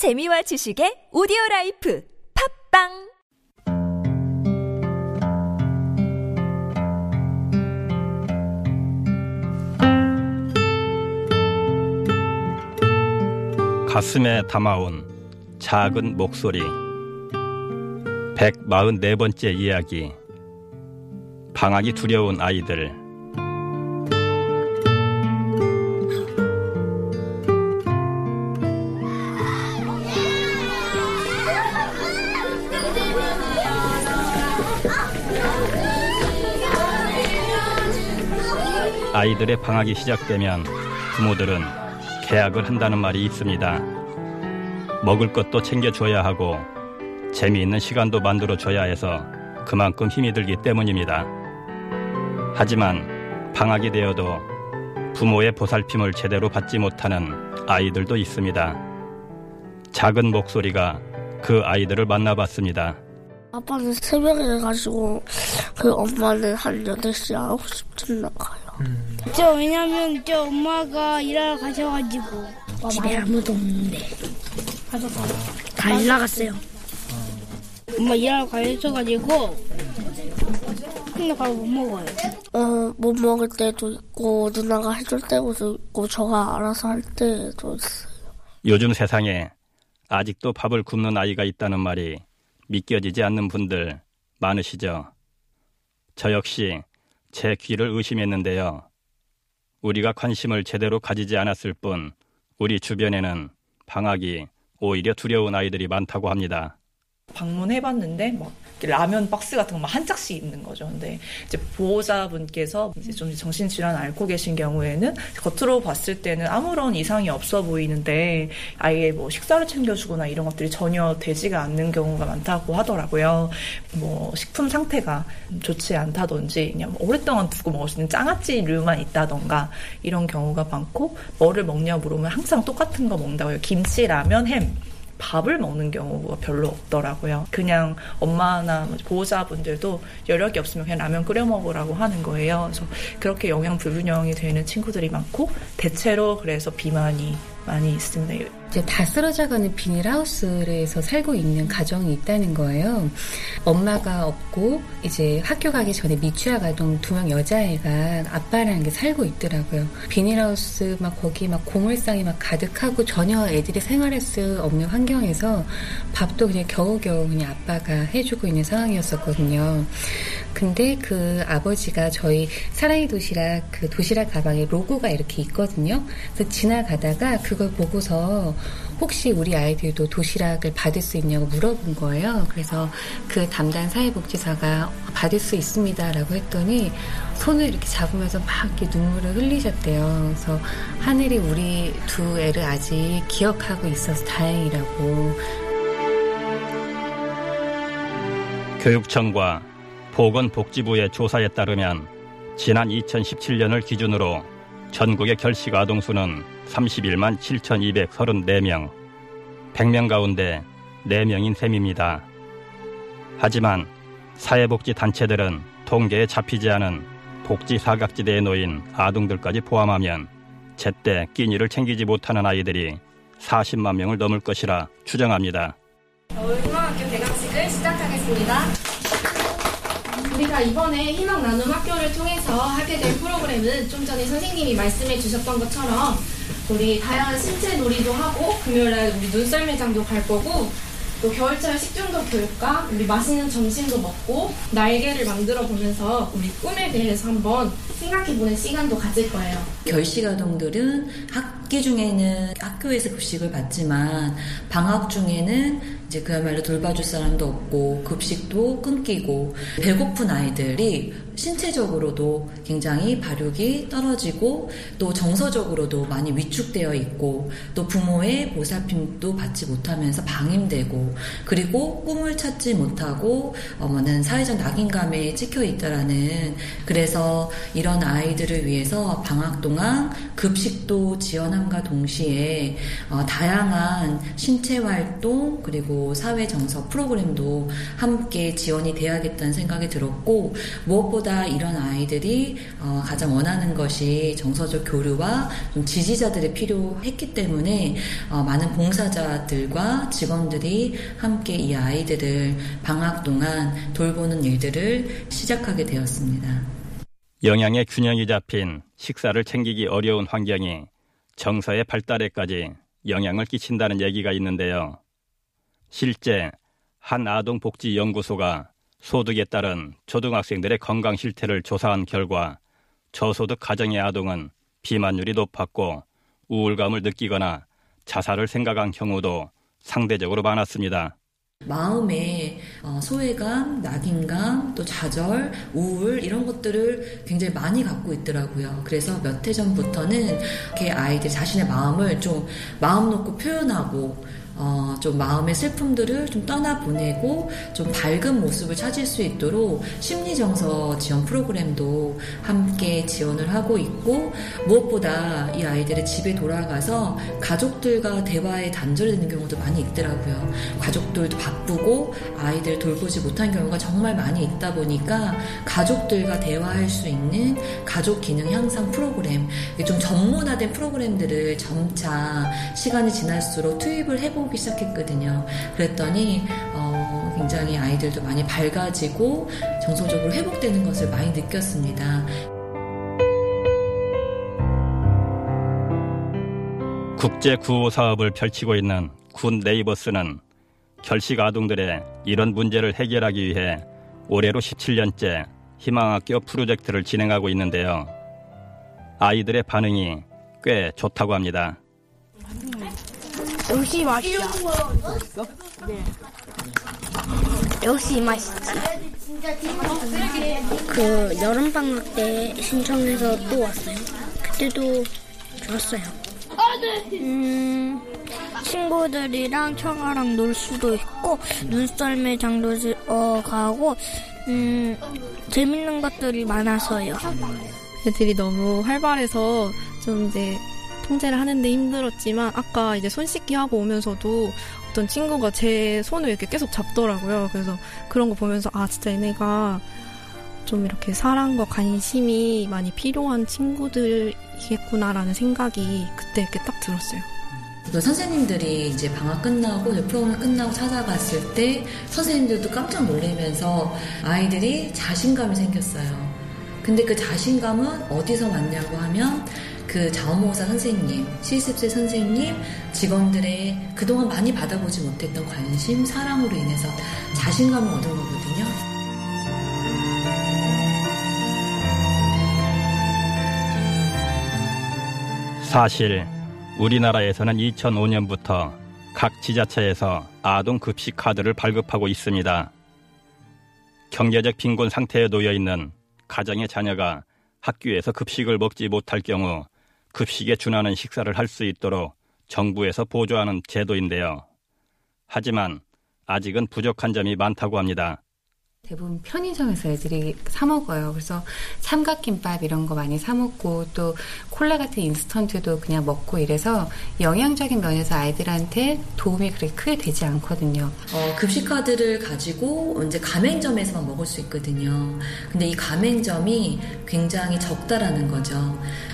재미와 지식의 오디오라이프 팟빵 가슴에 담아온 작은 목소리 144번째 이야기 방학이 두려운 아이들. 아이들의 방학이 시작되면 부모들은 계약을 한다는 말이 있습니다. 먹을 것도 챙겨줘야 하고 재미있는 시간도 만들어줘야 해서 그만큼 힘이 들기 때문입니다. 하지만 방학이 되어도 부모의 보살핌을 제대로 받지 못하는 아이들도 있습니다. 작은 목소리가 그 아이들을 만나봤습니다. 아빠는 새벽에 가가지고 그 엄마는 한 8시, 9시쯤 나가요. 저 왜냐면 저 엄마가 일하러 가셔가지고 집에 아무도 없는데 다 일 나갔어요. 엄마 일하러 가셔가지고 근데 밥을 못 먹어요. 못 먹을 때도 있고 누나가 해줄 때도 있고 저가 알아서 할 때도 있어요. 요즘 세상에 아직도 밥을 굶는 아이가 있다는 말이 믿겨지지 않는 분들 많으시죠. 저 역시 제 귀를 의심했는데요. 우리가 관심을 제대로 가지지 않았을 뿐 우리 주변에는 방학이 오히려 두려운 아이들이 많다고 합니다. 방문해봤는데 막 라면 박스 같은 거 막 한 짝씩 있는 거죠. 근데 이제 보호자분께서 이제 좀 정신질환을 앓고 계신 경우에는 겉으로 봤을 때는 아무런 이상이 없어 보이는데 아예 뭐 식사를 챙겨주거나 이런 것들이 전혀 되지가 않는 경우가 많다고 하더라고요. 뭐 식품 상태가 좋지 않다든지 그냥 오랫동안 두고 먹을 수 있는 장아찌류만 있다던가 이런 경우가 많고 뭐를 먹냐 물으면 항상 똑같은 거 먹는다고요. 김치, 라면, 햄. 밥을 먹는 경우가 별로 없더라고요. 그냥 엄마나 보호자분들도 여력이 없으면 그냥 라면 끓여 먹으라고 하는 거예요. 그래서 그렇게 영양 불균형이 되는 친구들이 많고 대체로 그래서 비만이 많이 있습니다. 이제 다 쓰러져가는 비닐하우스에서 살고 있는 가정이 있다는 거예요. 엄마가 없고 이제 학교 가기 전에 미취학 아동 2명 여자애가 아빠라는 게 살고 있더라고요. 비닐하우스 막 거기 막 고물상이 막 가득하고 전혀 애들이 생활할 수 없는 환경에서 밥도 그냥 겨우겨우 그냥 아빠가 해주고 있는 상황이었었거든요. 근데 그 아버지가 저희 사랑의 도시락 그 도시락 가방에 로고가 이렇게 있거든요. 그래서 지나가다가 그걸 보고서 혹시 우리 아이들도 도시락을 받을 수 있냐고 물어본 거예요. 그래서 그 담당 사회복지사가 받을 수 있습니다라고 했더니 손을 이렇게 잡으면서 막 이렇게 눈물을 흘리셨대요. 그래서 하늘이 우리 두 애를 아직 기억하고 있어서 다행이라고. 교육청과 보건복지부의 조사에 따르면 지난 2017년을 기준으로 전국의 결식 아동수는 31만 7,234명, 100명 가운데 4명인 셈입니다. 하지만 사회복지단체들은 통계에 잡히지 않은 복지사각지대에 놓인 아동들까지 포함하면 제때 끼니를 챙기지 못하는 아이들이 40만 명을 넘을 것이라 추정합니다. 겨울 희망학교 개강식을 시작하겠습니다. 우리가 이번에 희망 나눔 학교를 통해서 하게 된 프로그램은 좀 전에 선생님이 말씀해 주셨던 것처럼 우리 다양한 신체 놀이도 하고 금요일날 우리 눈썰 매장도 갈 거고 또 겨울철 식중독 교육과 우리 맛있는 점심도 먹고 날개를 만들어 보면서 우리 꿈에 대해서 한번 생각해보는 시간도 가질 거예요. 결식 아동들은 학기 중에는 학교에서 급식을 받지만 방학 중에는 이제 그야말로 돌봐줄 사람도 없고 급식도 끊기고 배고픈 아이들이 신체적으로도 굉장히 발육이 떨어지고 또 정서적으로도 많이 위축되어 있고 또 부모의 보살핌도 받지 못하면서 방임되고 그리고 꿈을 찾지 못하고 어머는 사회적 낙인감에 찍혀 있다라는 그래서 이런 아이들을 위해서 방학 동안 급식도 지원함과 동시에 다양한 신체활동 그리고 사회정서 프로그램도 함께 지원이 돼야겠다는 생각이 들었고 무엇보다 생각보다 이런 아이들이 가장 원하는 것이 정서적 교류와 좀 지지자들이 필요했기 때문에 많은 봉사자들과 직원들이 함께 이 아이들을 방학 동안 돌보는 일들을 시작하게 되었습니다. 영양의 균형이 잡힌 식사를 챙기기 어려운 환경이 정서의 발달에까지 영향을 끼친다는 얘기가 있는데요. 실제 한 아동복지연구소가 소득에 따른 초등학생들의 건강 실태를 조사한 결과 저소득 가정의 아동은 비만율이 높았고 우울감을 느끼거나 자살을 생각한 경우도 상대적으로 많았습니다. 마음의 소외감, 낙인감, 또 좌절, 우울 이런 것들을 굉장히 많이 갖고 있더라고요. 그래서 몇 해 전부터는 이렇게 아이들 자신의 마음을 좀 마음 놓고 표현하고 좀 마음의 슬픔들을 좀 떠나보내고 좀 밝은 모습을 찾을 수 있도록 심리정서 지원 프로그램도 함께 지원을 하고 있고, 무엇보다 이 아이들의 집에 돌아가서 가족들과 대화에 단절되는 경우도 많이 있더라고요. 가족들도 바쁘고 아이들 돌보지 못한 경우가 정말 많이 있다 보니까 가족들과 대화할 수 있는 가족 기능 향상 프로그램, 좀 전문화된 프로그램들을 점차 시간이 지날수록 투입을 해보고 시작했거든요. 그랬더니 굉장히 아이들도 많이 밝아지고 정서적으로 회복되는 것을 많이 느꼈습니다. 국제 구호 사업을 펼치고 있는 군 네이버스는 결식 아동들의 이런 문제를 해결하기 위해 올해로 17년째 희망학교 프로젝트를 진행하고 있는데요. 아이들의 반응이 꽤 좋다고 합니다. 역시 맛있다. 네. 역시 맛있지. 그 여름방학 때 신청해서 또 왔어요. 그때도 좋았어요. 친구들이랑 청아랑 놀 수도 있고 눈썰매 장도 가고 재밌는 것들이 많아서요. 애들이 너무 활발해서 좀 이제 통제를 하는데 힘들었지만, 아까 이제 손 씻기 하고 오면서도 어떤 친구가 제 손을 이렇게 계속 잡더라고요. 그래서 그런 거 보면서 아 진짜 얘네가 좀 이렇게 사랑과 관심이 많이 필요한 친구들이겠구나라는 생각이 그때 이렇게 딱 들었어요. 선생님들이 이제 방학 끝나고 프로그램 끝나고 찾아갔을 때 선생님들도 깜짝 놀라면서 아이들이 자신감이 생겼어요. 근데 그 자신감은 어디서 왔냐고 하면 그 자원봉사 선생님, 실습생 선생님, 직원들의 그동안 많이 받아보지 못했던 관심, 사랑으로 인해서 자신감을 얻은 거거든요. 사실 우리나라에서는 2005년부터 각 지자체에서 아동급식 카드를 발급하고 있습니다. 경제적 빈곤 상태에 놓여있는 가정의 자녀가 학교에서 급식을 먹지 못할 경우 급식에 준하는 식사를 할 수 있도록 정부에서 보조하는 제도인데요. 하지만 아직은 부족한 점이 많다고 합니다. 대부분 편의점에서 애들이 사 먹어요. 그래서 삼각김밥 이런 거 많이 사 먹고 또 콜라 같은 인스턴트도 그냥 먹고 이래서 영양적인 면에서 아이들한테 도움이 그렇게 크게 되지 않거든요. 급식 카드를 가지고 이제 가맹점에서만 먹을 수 있거든요. 근데 이 가맹점이 굉장히 적다라는 거죠.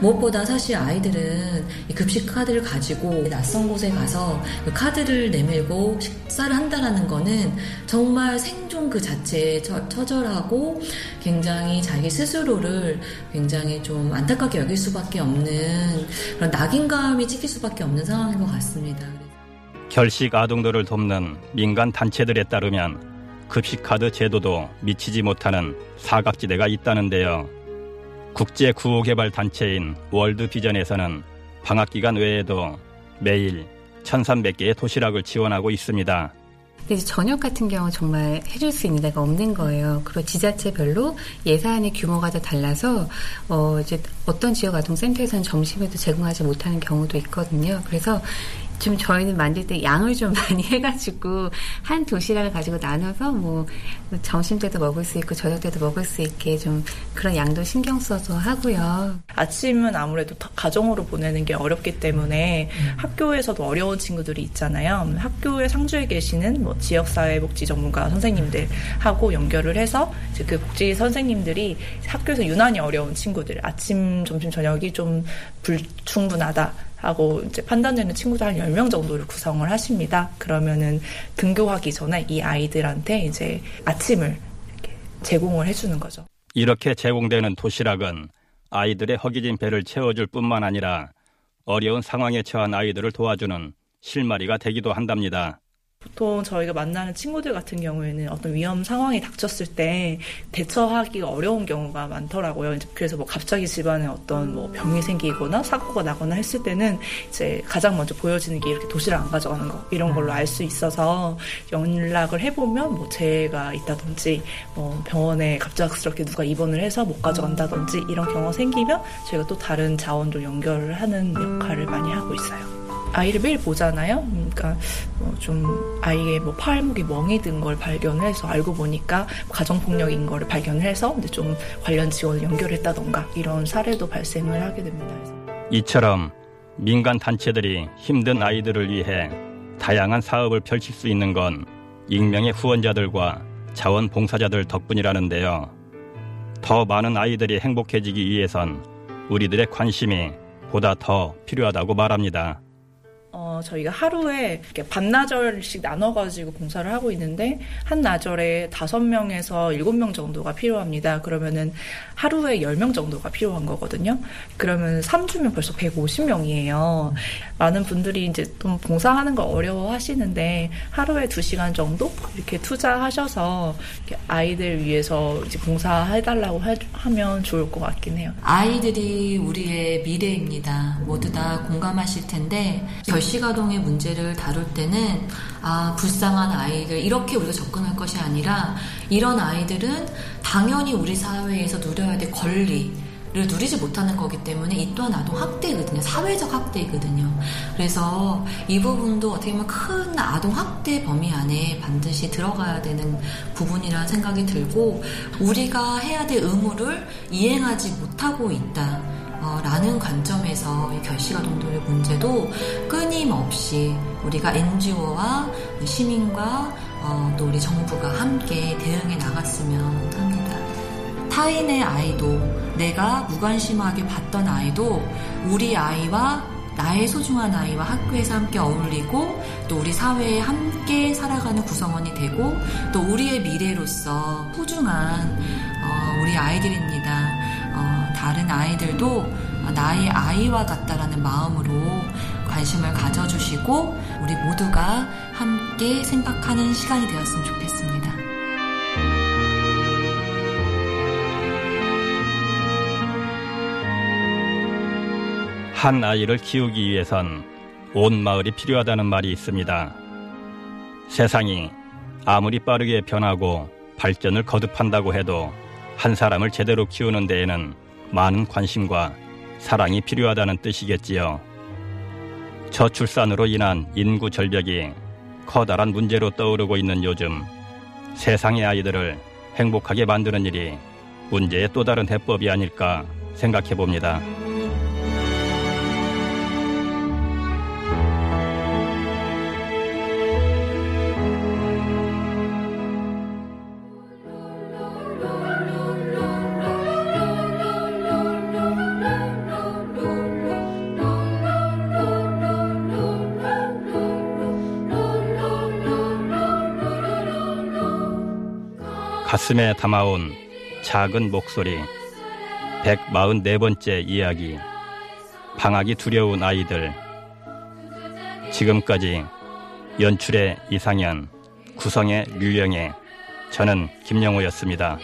무엇보다 사실 아이들은 이 급식 카드를 가지고 낯선 곳에 가서 그 카드를 내밀고 식사를 한다라는 거는 정말 생존 그 자체에 처절하고 굉장히 자기 스스로를 굉장히 좀 안타깝게 여길 수밖에 없는 그런 낙인감이 찍힐 수밖에 없는 상황인 것 같습니다. 결식 아동들을 돕는 민간 단체들에 따르면 급식 카드 제도도 미치지 못하는 사각지대가 있다는데요. 국제 구호개발 단체인 월드비전에서는 방학 기간 외에도 매일 1,300개의 도시락을 지원하고 있습니다. 근데 저녁 같은 경우 정말 해줄 수 있는 데가 없는 거예요. 그리고 지자체별로 예산의 규모가 다 달라서 이제 어떤 지역 아동센터에서는 점심에도 제공하지 못하는 경우도 있거든요. 그래서 지금 저희는 만들 때 양을 좀 많이 해가지고 한 도시락을 가지고 나눠서 뭐 점심 때도 먹을 수 있고 저녁 때도 먹을 수 있게 좀 그런 양도 신경 써서 하고요. 아침은 아무래도 가정으로 보내는 게 어렵기 때문에 학교에서도 어려운 친구들이 있잖아요. 학교에 상주에 계시는 뭐 지역사회복지 전문가 선생님들하고 연결을 해서 이제 그 복지 선생님들이 학교에서 유난히 어려운 친구들, 아침, 점심, 저녁이 좀 불충분하다 하고 이제 판단되는 친구들 한 10명 정도를 구성을 하십니다. 그러면은 등교하기 전에 이 아이들한테 이제 아침을 이렇게 제공을 해주는 거죠. 이렇게 제공되는 도시락은 아이들의 허기진 배를 채워줄 뿐만 아니라 어려운 상황에 처한 아이들을 도와주는 실마리가 되기도 한답니다. 보통 저희가 만나는 친구들 같은 경우에는 어떤 위험 상황이 닥쳤을 때 대처하기가 어려운 경우가 많더라고요. 그래서 뭐 갑자기 집안에 어떤 뭐 병이 생기거나 사고가 나거나 했을 때는 이제 가장 먼저 보여지는 게 이렇게 도시락 안 가져가는 거, 이런 걸로 알 수 있어서 연락을 해보면 뭐 재해가 있다든지 뭐 병원에 갑작스럽게 누가 입원을 해서 못 가져간다든지 이런 경우가 생기면 저희가 또 다른 자원도 연결을 하는 역할을 많이 하고 있어요. 아이를 매일 보잖아요. 그러니까 뭐 좀 아이의 뭐 팔목이 멍이 든 걸 발견해서 알고 보니까 가정폭력인 걸 발견해서 이제 좀 관련 지원을 연결했다던가 이런 사례도 발생을 하게 됩니다. 이처럼 민간 단체들이 힘든 아이들을 위해 다양한 사업을 펼칠 수 있는 건 익명의 후원자들과 자원봉사자들 덕분이라는데요. 더 많은 아이들이 행복해지기 위해선 우리들의 관심이 보다 더 필요하다고 말합니다. 저희가 하루에 이렇게 반나절씩 나눠가지고 봉사를 하고 있는데 한 나절에 5명에서 7명 정도가 필요합니다. 그러면은 하루에 10명 정도가 필요한 거거든요. 그러면 3주면 벌써 150명이에요. 많은 분들이 이제 좀 봉사하는 거 어려워하시는데 하루에 2시간 정도 이렇게 투자하셔서 이렇게 아이들 위해서 이제 봉사해달라고 하면 좋을 것 같긴 해요. 아이들이 우리의 미래입니다. 모두 다 공감하실 텐데 결식아동의 문제를 다룰 때는 불쌍한 아이들 이렇게 우리가 접근할 것이 아니라 이런 아이들은 당연히 우리 사회에서 누려야 될 권리를 누리지 못하는 거기 때문에 이 또한 아동 학대거든요. 사회적 학대거든요. 그래서 이 부분도 어떻게 보면 큰 아동 학대 범위 안에 반드시 들어가야 되는 부분이라는 생각이 들고 우리가 해야 될 의무를 이행하지 못하고 있다. 라는 관점에서 이 결식아동들의 문제도 끊임없이 우리가 NGO와 시민과 또 우리 정부가 함께 대응해 나갔으면 합니다. 타인의 아이도 내가 무관심하게 봤던 아이도 우리 아이와 나의 소중한 아이와 학교에서 함께 어울리고 또 우리 사회에 함께 살아가는 구성원이 되고 또 우리의 미래로서 소중한 우리 아이들입니다. 다른 아이들도 나의 아이와 같다라는 마음으로 관심을 가져주시고 우리 모두가 함께 생각하는 시간이 되었으면 좋겠습니다. 한 아이를 키우기 위해선 온 마을이 필요하다는 말이 있습니다. 세상이 아무리 빠르게 변하고 발전을 거듭한다고 해도 한 사람을 제대로 키우는 데에는 많은 관심과 사랑이 필요하다는 뜻이겠지요. 저출산으로 인한 인구 절벽이 커다란 문제로 떠오르고 있는 요즘 세상의 아이들을 행복하게 만드는 일이 문제의 또 다른 해법이 아닐까 생각해 봅니다. 가슴에 담아온 작은 목소리 144번째 이야기 방학이 두려운 아이들. 지금까지 연출의 이상현, 구성의 류영애, 저는 김영호였습니다.